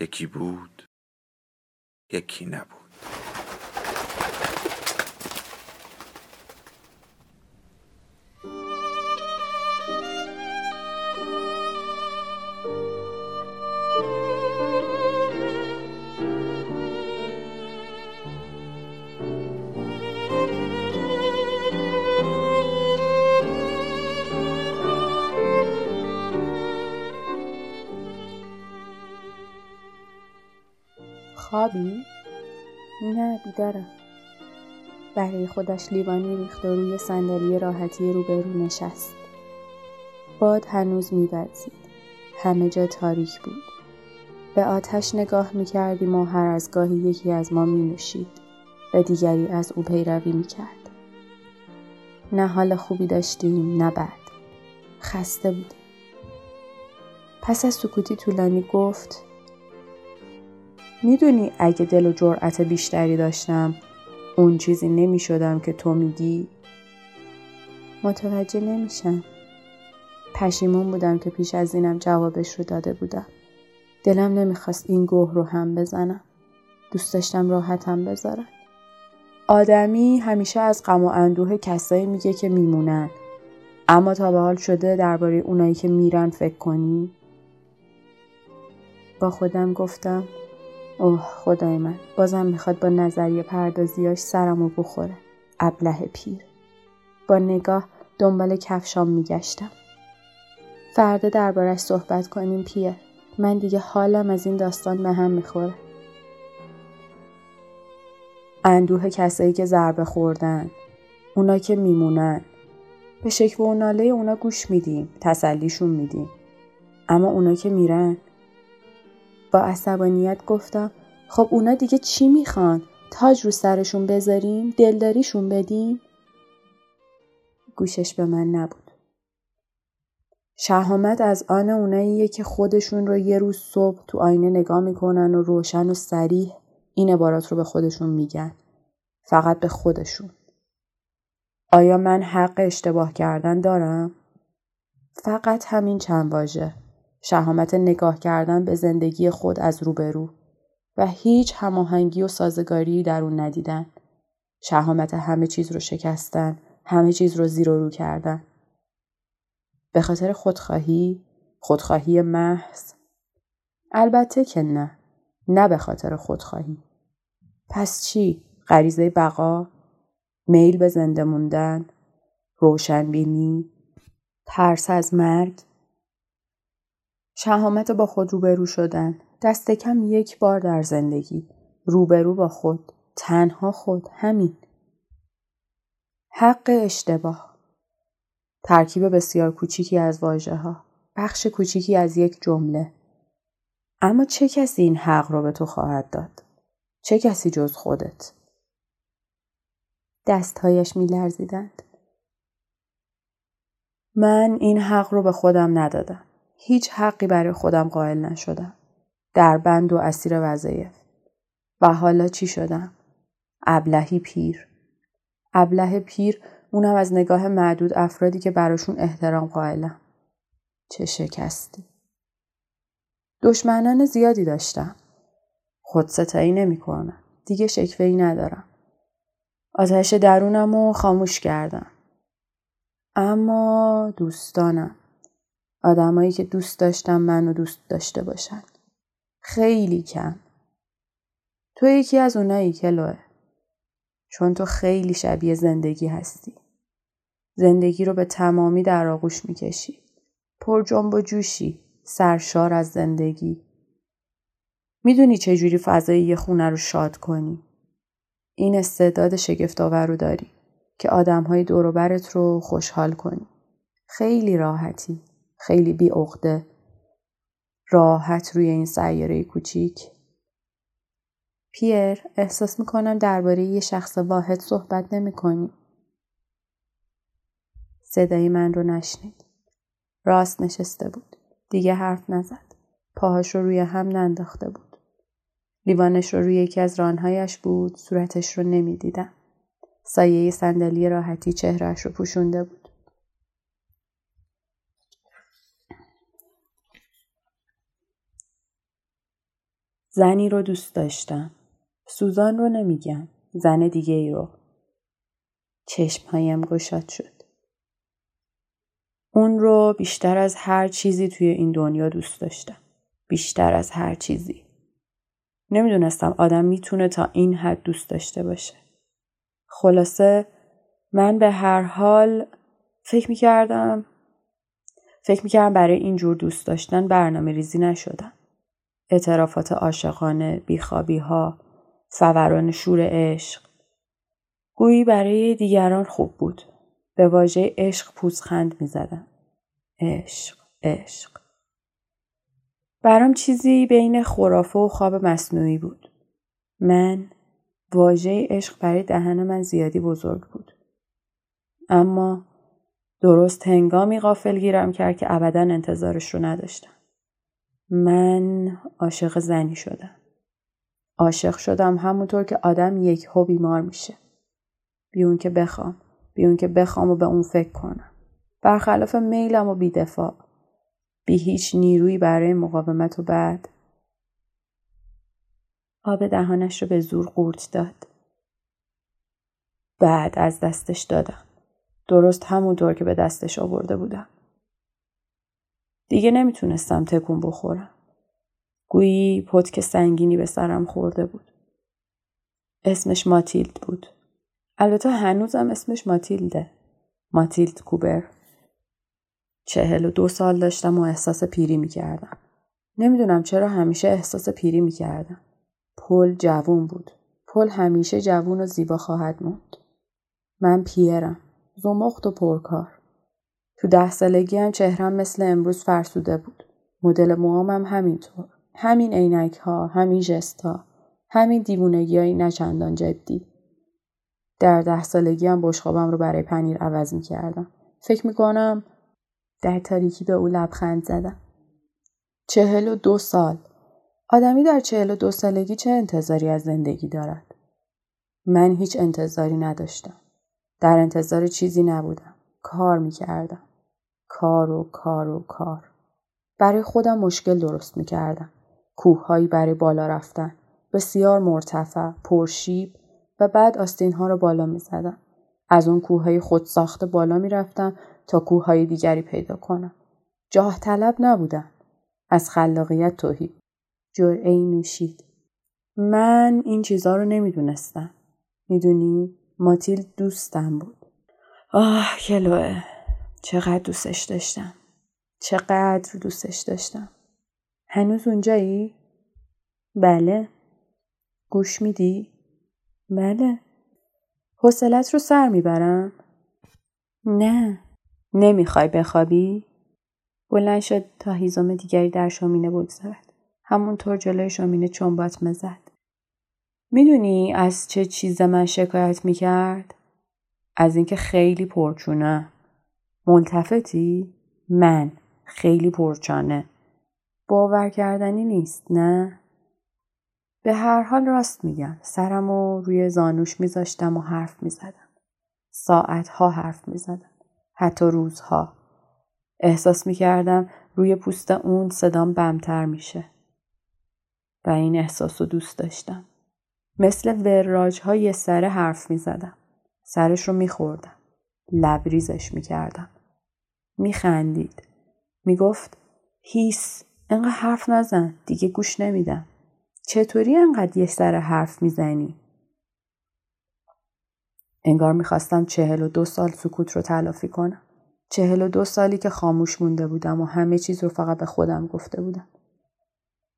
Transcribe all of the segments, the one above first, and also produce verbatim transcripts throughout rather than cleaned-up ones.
یکی بود، یکی نبود. خوابی؟ نه، بیدارم. برای خودش لیوانی ریخت و روی صندلی راحتی روبرو نشست. باد هنوز می‌وزید. همه جا تاریک بود. به آتش نگاه می‌کردیم و هر از گاهی یکی از ما می‌نوشید و دیگری از او پیروی می‌کرد. نه حال خوبی داشتیم، نه بد. خسته بودیم. پس از سکوتی طولانی گفت: میدونی اگه دل و جرأت بیشتری داشتم اون چیزی نمی شدم که تو میگی؟ متوجه نمیشم. پشیمون بودم که پیش از اینم جوابش رو داده بودم. دلم نمیخواست این گوه رو هم بزنم. دوست داشتم راحتم بذارن. آدمی همیشه از غم و اندوه کسایی میگه که میمونن. اما تا به حال شده درباره اونایی که میرن فکر کنی؟ با خودم گفتم: اوه خدای من، بازم میخواد با نظریه پردازیاش سرمو بخوره. ابله پیر. با نگاه دنبال کفشام میگشتم. فردا دربارش صحبت کنیم پیر. من دیگه حالم از این داستان به هم میخوره. اندوه کسایی که ضربه خوردن، اونا که میمونن. به شکوه و ناله اونا گوش میدیم، تسلیشون میدیم. اما اونا که میرن. با عصبانیت گفتم: خب اونا دیگه چی میخوان؟ تاج رو سرشون بذاریم؟ دلداریشون بدیم؟ گوشش به من نبود. شهامت از آن اوناییه که خودشون رو یه روز صبح تو آینه نگاه میکنن و روشن و صریح این عبارات رو به خودشون میگن. فقط به خودشون. آیا من حق اشتباه کردن دارم؟ فقط همین چند واژه. شهامت نگاه کردن به زندگی خود از روبرو و هیچ هماهنگی و سازگاری در اون ندیدن. شهامت همه چیز رو شکستن، همه چیز رو زیر و رو کردن. به خاطر خودخواهی، خودخواهی محض؟ البته که نه، نه به خاطر خودخواهی. پس چی؟ غریزه بقا، میل به زنده موندن، روشنبینی، ترس از مرگ. شهامت با خود روبرو شدن، دست کم یک بار در زندگی، روبرو با خود، تنها خود، همین. حق اشتباه. ترکیب بسیار کوچیکی از واژه‌ها، بخش کوچیکی از یک جمله. اما چه کسی این حق را به تو خواهد داد؟ چه کسی جز خودت؟ دستهایش می لرزیدند. من این حق را به خودم ندادم. هیچ حقی برای خودم قائل نشدم. در بند و اسیر وظایف. و حالا چی شدم؟ ابلهی پیر. ابله پیر، اونم از نگاه معدود افرادی که براشون احترام قائلم. چه شکستی. دشمنان زیادی داشتم. خودستایی نمی کنم. دیگه شکوه‌ای ندارم. آتش درونمو خاموش کردم. اما دوستانم. آدمایی که دوست داشتم منو دوست داشته باشن. خیلی کم. تو یکی از اونایی که لوه. چون تو خیلی شبیه زندگی هستی. زندگی رو به تمامی در آغوش میکشی. پر جنب و جوشی. سرشار از زندگی. میدونی چجوری فضای یه خونه رو شاد کنی. این استعداد شگفت‌آور رو داری که آدم‌های دور و برت رو خوشحال کنی. خیلی راحتی. خیلی بی عقده راحت روی این سیاره کوچیک. پیر، احساس میکنم درباره یه شخص واحد صحبت نمیکنی. صدای من رو نشنید. راست نشسته بود. دیگه حرف نزد. پاهاش رو روی هم ننداخته بود. لیوانش رو روی یکی از رانهایش بود. صورتش رو نمیدیدم. سایه صندلی راحتی چهرهش رو پوشونده بود. زنی رو دوست داشتم. سوزان رو نمیگم. زن دیگه ای رو. چشمهایم گشاد شد. اون رو بیشتر از هر چیزی توی این دنیا دوست داشتم. بیشتر از هر چیزی. نمیدونستم آدم میتونه تا این حد دوست داشته باشه. خلاصه من به هر حال فکر میکردم. فکر میکردم برای اینجور دوست داشتن برنامه ریزی نشدم. اعترافات عاشقانه، بیخوابی ها، فوران شور عشق. گویی برای دیگران خوب بود. به واژه عشق پوزخند می زدم. عشق، عشق. برام چیزی بین خرافه و خواب مصنوعی بود. من، واژه عشق برای دهن من زیادی بزرگ بود. اما درست هنگامی غافلگیرم کرد که ابدا انتظارش رو نداشتم. من عاشق زنی شدم. عاشق شدم همونطور که آدم یک هو بیمار میشه. بیون که بخوام. بیون که بخوام و به اون فکر کنم. برخلاف میلم و بیدفاع. بی هیچ نیرویی برای مقاومت و بعد. آب دهانش رو به زور قورت داد. بعد از دستش دادم. درست همونطور که به دستش آورده بودم. دیگه نمیتونستم تکون بخورم. گویی پتک سنگینی به سرم خورده بود. اسمش ماتیلد بود. البته هنوزم اسمش ماتیلده. ماتیلد کوبر. چهل و دو سال داشتم و احساس پیری میکردم. نمیدونم چرا همیشه احساس پیری میکردم. پل جوون بود. پل همیشه جوون و زیبا خواهد موند. من پیرم. زمخت و پرکار. تو ده سالگی هم چهرم مثل امروز فرسوده بود. مدل موامم همینطور. همین عینک ها، همین ژست ها، همین دیوونگی های نچندان جدی. در ده سالگی هم بشقابم رو برای پنیر عوض می کردم. فکر می کنم در تاریکی به او لبخند زدم. چهل و دو سال. آدمی در چهل و دو سالگی چه انتظاری از زندگی دارد؟ من هیچ انتظاری نداشتم. در انتظار چیزی نبودم. کار می کردم. کار و کار و کار. برای خودم مشکل درست می کردم. کوههایی برای بالا رفتن. بسیار مرتفع، پرشیب، و بعد آستین‌ها رو بالا می‌زدم. از اون کوههای خود ساخته بالا می‌رفتم تا کوههای دیگری پیدا کنم. جاه طلب نبودم. از خلاقیت توهی. جرعه‌ای نوشید. من این چیزا رو نمی‌دونستم. می‌دونی؟ ماتیلد دوستم بود. آه کلوه. چقدر دوستش داشتم. چقدر دوستش داشتم. هنوز اونجایی؟ بله. گوش میدی؟ بله. حوصلت رو سر میبرم؟ نه. نمیخوای بخوابی؟ بلند شد تا هیزم دیگری در شومینه بگذارد. همونطور جلوی شومینه چنبات مزد. میدونی از چه چیز من شکایت میکرد؟ از اینکه خیلی پرچونه. ملتفتی؟ من خیلی پرچانه. باور کردنی نیست، نه؟ به هر حال راست میگم. سرم رو روی زانوش میذاشتم و حرف میزدم. ساعتها حرف میزدم. حتی روزها. احساس میکردم روی پوست اون صدام بمتر میشه. و این احساس رو دوست داشتم. مثل وراج‌ها یه سره حرف میزدم. سرش رو میخوردم. لبریزش میکردم. میخندید. میگفت هیس، اینقدر حرف نزن. دیگه گوش نمیدم. چطوری انقدر یه سر حرف میزنی؟ انگار میخواستم چهل و دو سال سکوت رو تلافی کنم. چهل و دو سالی که خاموش مونده بودم و همه چیز رو فقط به خودم گفته بودم.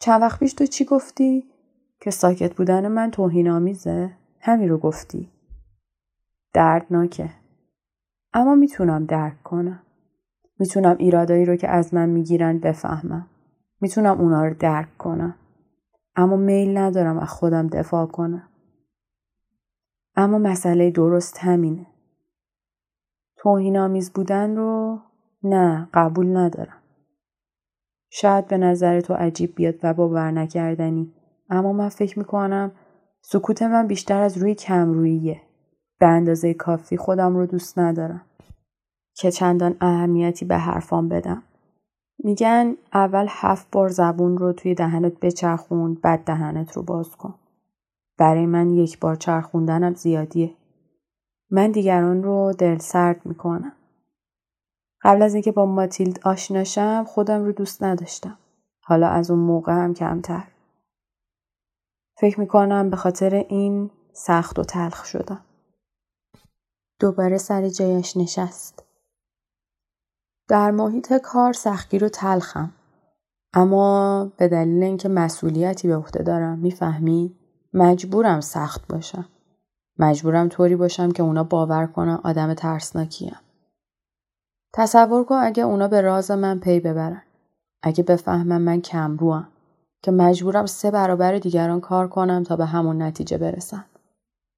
چند وقت پیش تو چی گفتی؟ که ساکت بودن من توهین آمیزه؟ همین رو گفتی. دردناکه. اما میتونم درک کنم. میتونم ایرادایی رو که از من میگیرن بفهمم. میتونم اونا رو درک کنم. اما میل ندارم از خودم دفاع کنم. اما مسئله درست همینه. توهین‌آمیز بودن رو نه قبول ندارم. شاید به نظر تو عجیب بیاد و باور نکردنی، اما من فکر میکنم سکوت من بیشتر از روی کمروییه. به اندازه کافی خودم رو دوست ندارم که چندان اهمیتی به حرفام بدم. میگن اول هفت بار زبون رو توی دهنت بچرخون بعد دهنت رو باز کن. برای من یک بار چرخوندنم زیادیه. من دیگران رو دل سرد میکنم. قبل از اینکه با ماتیلد آشنا شم خودم رو دوست نداشتم. حالا از اون موقع هم کمتر. فکر میکنم به خاطر این سخت و تلخ شدم. دوباره سر جایش نشست. در محیط کار سختگیر و تلخم. اما به دلیل اینکه مسئولیتی به عهده دارم، میفهمی؟ مجبورم سخت باشم. مجبورم طوری باشم که اونا باور کنن آدم ترسناکیم. تصور کن اگه اونا به راز من پی ببرن. اگه بفهمن من کمروام که مجبورم سه برابر دیگران کار کنم تا به همون نتیجه برسم.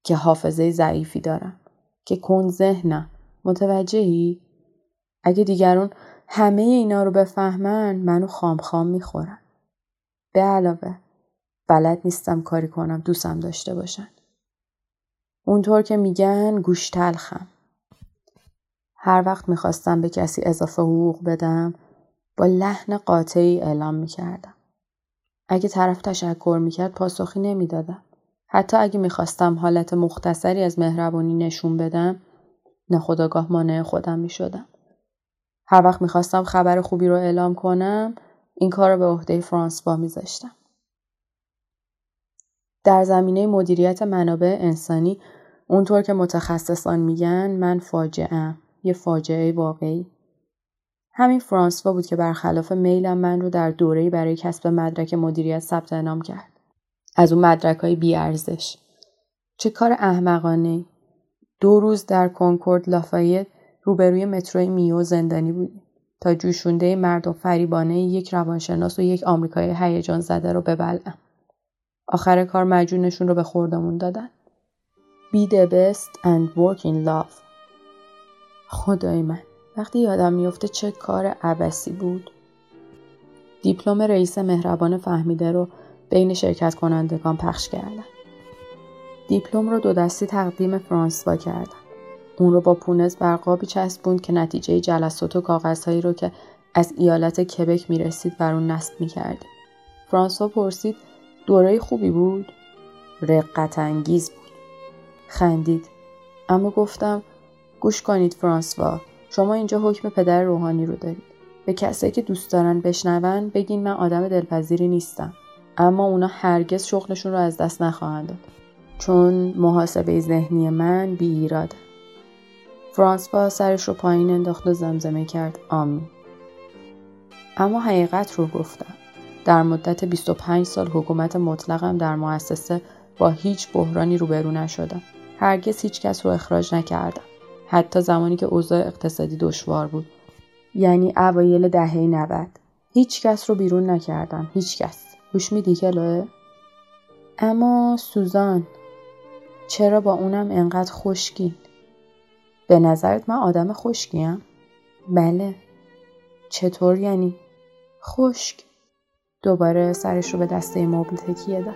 که حافظه ضعیفی دارم. که کن ذهنم. متوجهی؟ اگه دیگران همه اینا رو بفهمن منو خام خام میخورن. به علاوه بلد نیستم کاری کنم دوستم داشته باشن. اونطور که میگن گوش تلخم. هر وقت میخواستم به کسی اضافه حقوق بدم با لحن قاطعی اعلام میکردم. اگه طرف تشکر میکرد پاسخی نمیدادم. حتی اگه میخواستم حالت مختصری از مهربانی نشون بدم ناخودآگاه مانع خودم میشدم. هر وقت میخواستم خبر خوبی رو اعلام کنم این کار رو به عهده فرانسوا میذاشتم. در زمینه مدیریت منابع انسانی اونطور که متخصصان میگن من فاجعه‌ام، یه فاجعه واقعی. همین فرانسوا بود که برخلاف میلم من رو در دوره‌ای برای کسب مدرک مدیریت ثبت نام کرد. از اون مدرک‌های بی‌ارزش. چه کار احمقانه‌ای. دو روز در کنکورد لافایت روبروی متروی میو زندانی بود تا جوشونده مردم فریبانه یک روانشناس و یک آمریکایی هیجان زده رو ببلعم. آخر کار مجونشون رو به خوردمون دادن. Be the best and work in love. خدای من وقتی یادم میفته چه کار عبثی بود. دیپلم رئیس مهربان فهمیده رو بین شرکت کنندگان پخش کردن. دیپلم رو دو دستی تقدیم فرانسوا کردن. اون رو با پونز برقابی چسبوند که نتیجه جلسات و کاغذهایی رو که از ایالت کبک میرسید بر اون نصب میکردیم. فرانسوا پرسید دوره خوبی بود؟ رقت انگیز بود. خندید. اما گفتم گوش کنید فرانسوا، شما اینجا حکم پدر روحانی رو دارید. به کسایی که دوست دارن بشنون بگین من آدم دلپذیری نیستم، اما اونا هرگز شغلشون رو از دست نخواهند داد. چون محاسبه ذهنی من بی ایراده. فرانسوا سرش رو پایین انداخت و زمزمه کرد آمین. اما حقیقت رو گفتم. در مدت بیست و پنج سال حکومت مطلقم در مؤسسه با هیچ بحرانی روبرو نشدم. هرگز هیچ کس رو اخراج نکردم. حتی زمانی که اوضاع اقتصادی دشوار بود. یعنی اوایل دهه نود. هیچ کس رو بیرون نکردم. هیچ کس. گوش میدی کلوه؟ اما سوزان چرا با اونم انقدر خشکی؟ به نظرت من آدم خشکیم؟ بله. چطور یعنی؟ خشک. دوباره سرش رو به دسته مبل تکیه داد.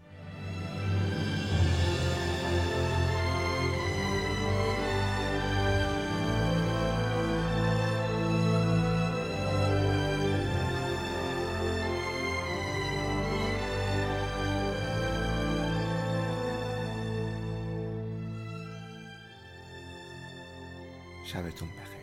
شبتون بخیر.